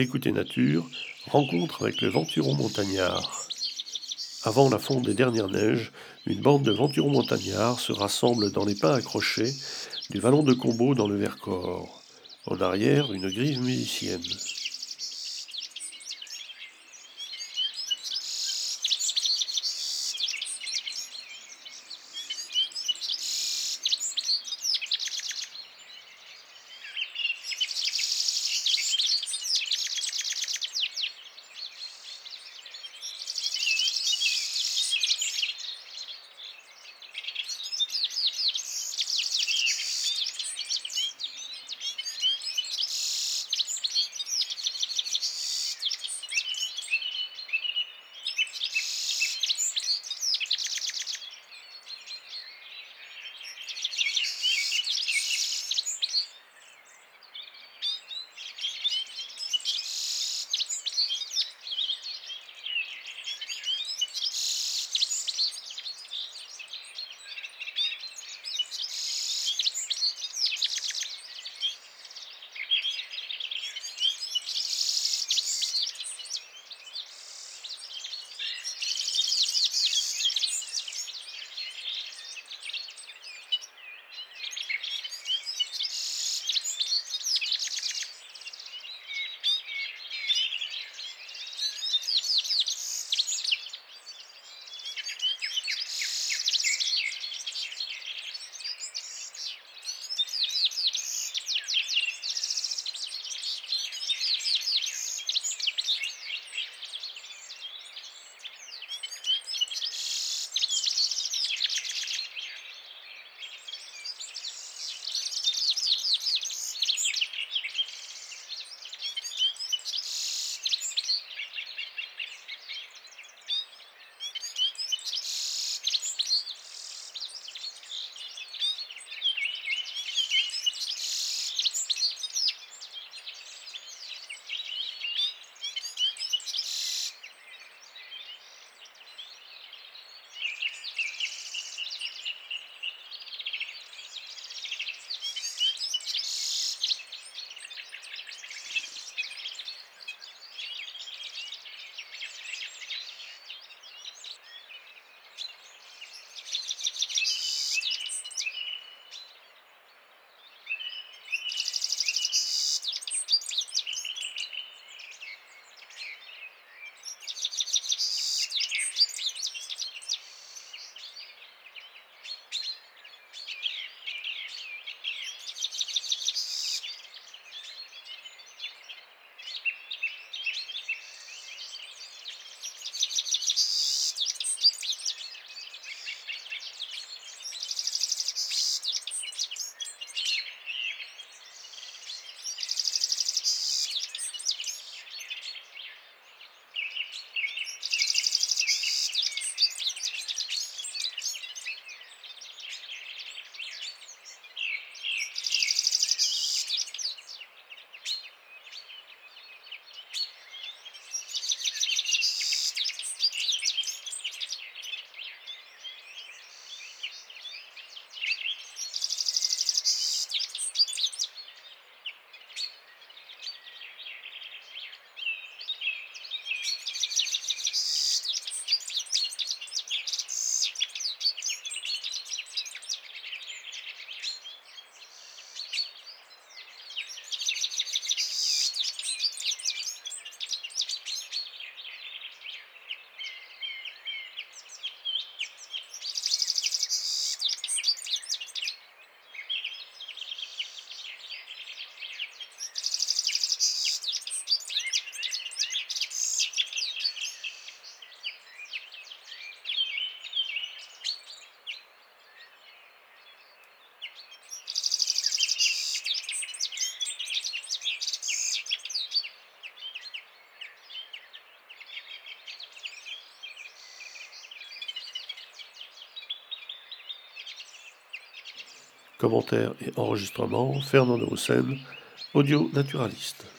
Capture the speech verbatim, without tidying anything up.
Écoutez Nature, rencontre avec le venturon montagnard. Avant la fonte des dernières neiges, une bande de venturons montagnards se rassemble dans les pins accrochés du vallon de Combo dans le Vercors. En arrière, une grive musicienne. Commentaires et enregistrements, Fernand de Roussel, audio naturaliste.